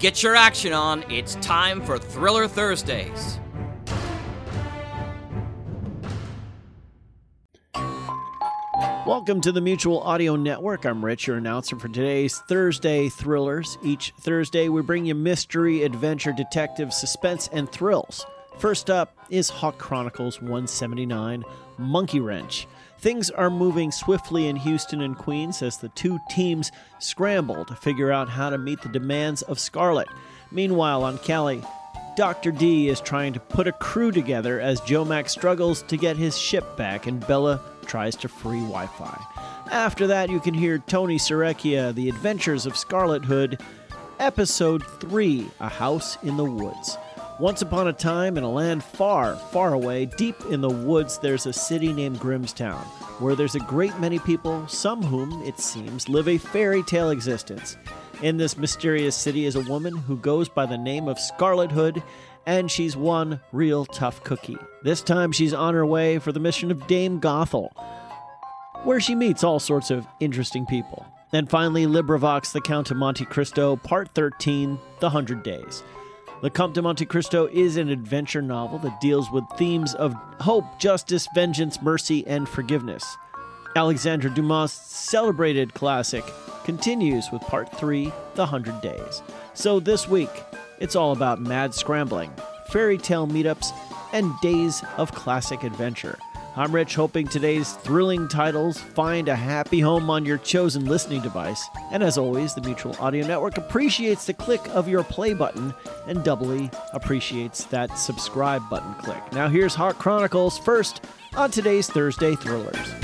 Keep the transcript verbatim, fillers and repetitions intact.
Get your action on. It's time for Thriller Thursdays. Welcome to the Mutual Audio Network. I'm Rich, your announcer for today's Thursday Thrillers. Each Thursday, we bring you mystery, adventure, detective, suspense, and thrills. First up is Hawk Chronicles one seventy-nine, Monkey Wrench. Things are moving swiftly in Houston and Queens as the two teams scramble to figure out how to meet the demands of Scarlet. Meanwhile, on Cali, Doctor D is trying to put a crew together as Jomax struggles to get his ship back and Bella tries to free Wi-Fi. After that, you can hear Tony Serechia, The Adventures of Scarlet Hood, Episode three, A House in the Woods. Once upon a time, in a land far, far away, deep in the woods, there's a city named Grimstown, where there's a great many people, some whom, it seems, live a fairy tale existence. In this mysterious city is a woman who goes by the name of Scarlet Hood, and she's one real tough cookie. This time, she's on her way for the mission of Dame Gothel, where she meets all sorts of interesting people. And finally, LibriVox, The Count of Monte Cristo, Part thirteen, The Hundred Days. The Count of Monte Cristo is an adventure novel that deals with themes of hope, justice, vengeance, mercy, and forgiveness. Alexandre Dumas' celebrated classic continues with Part three, The Hundred Days. So this week, it's all about mad scrambling, fairy tale meetups, and days of classic adventure. I'm Rich, hoping today's thrilling titles find a happy home on your chosen listening device. And as always, the Mutual Audio Network appreciates the click of your play button and doubly appreciates that subscribe button click. Now here's Hawk Chronicles first on today's Thursday Thrillers.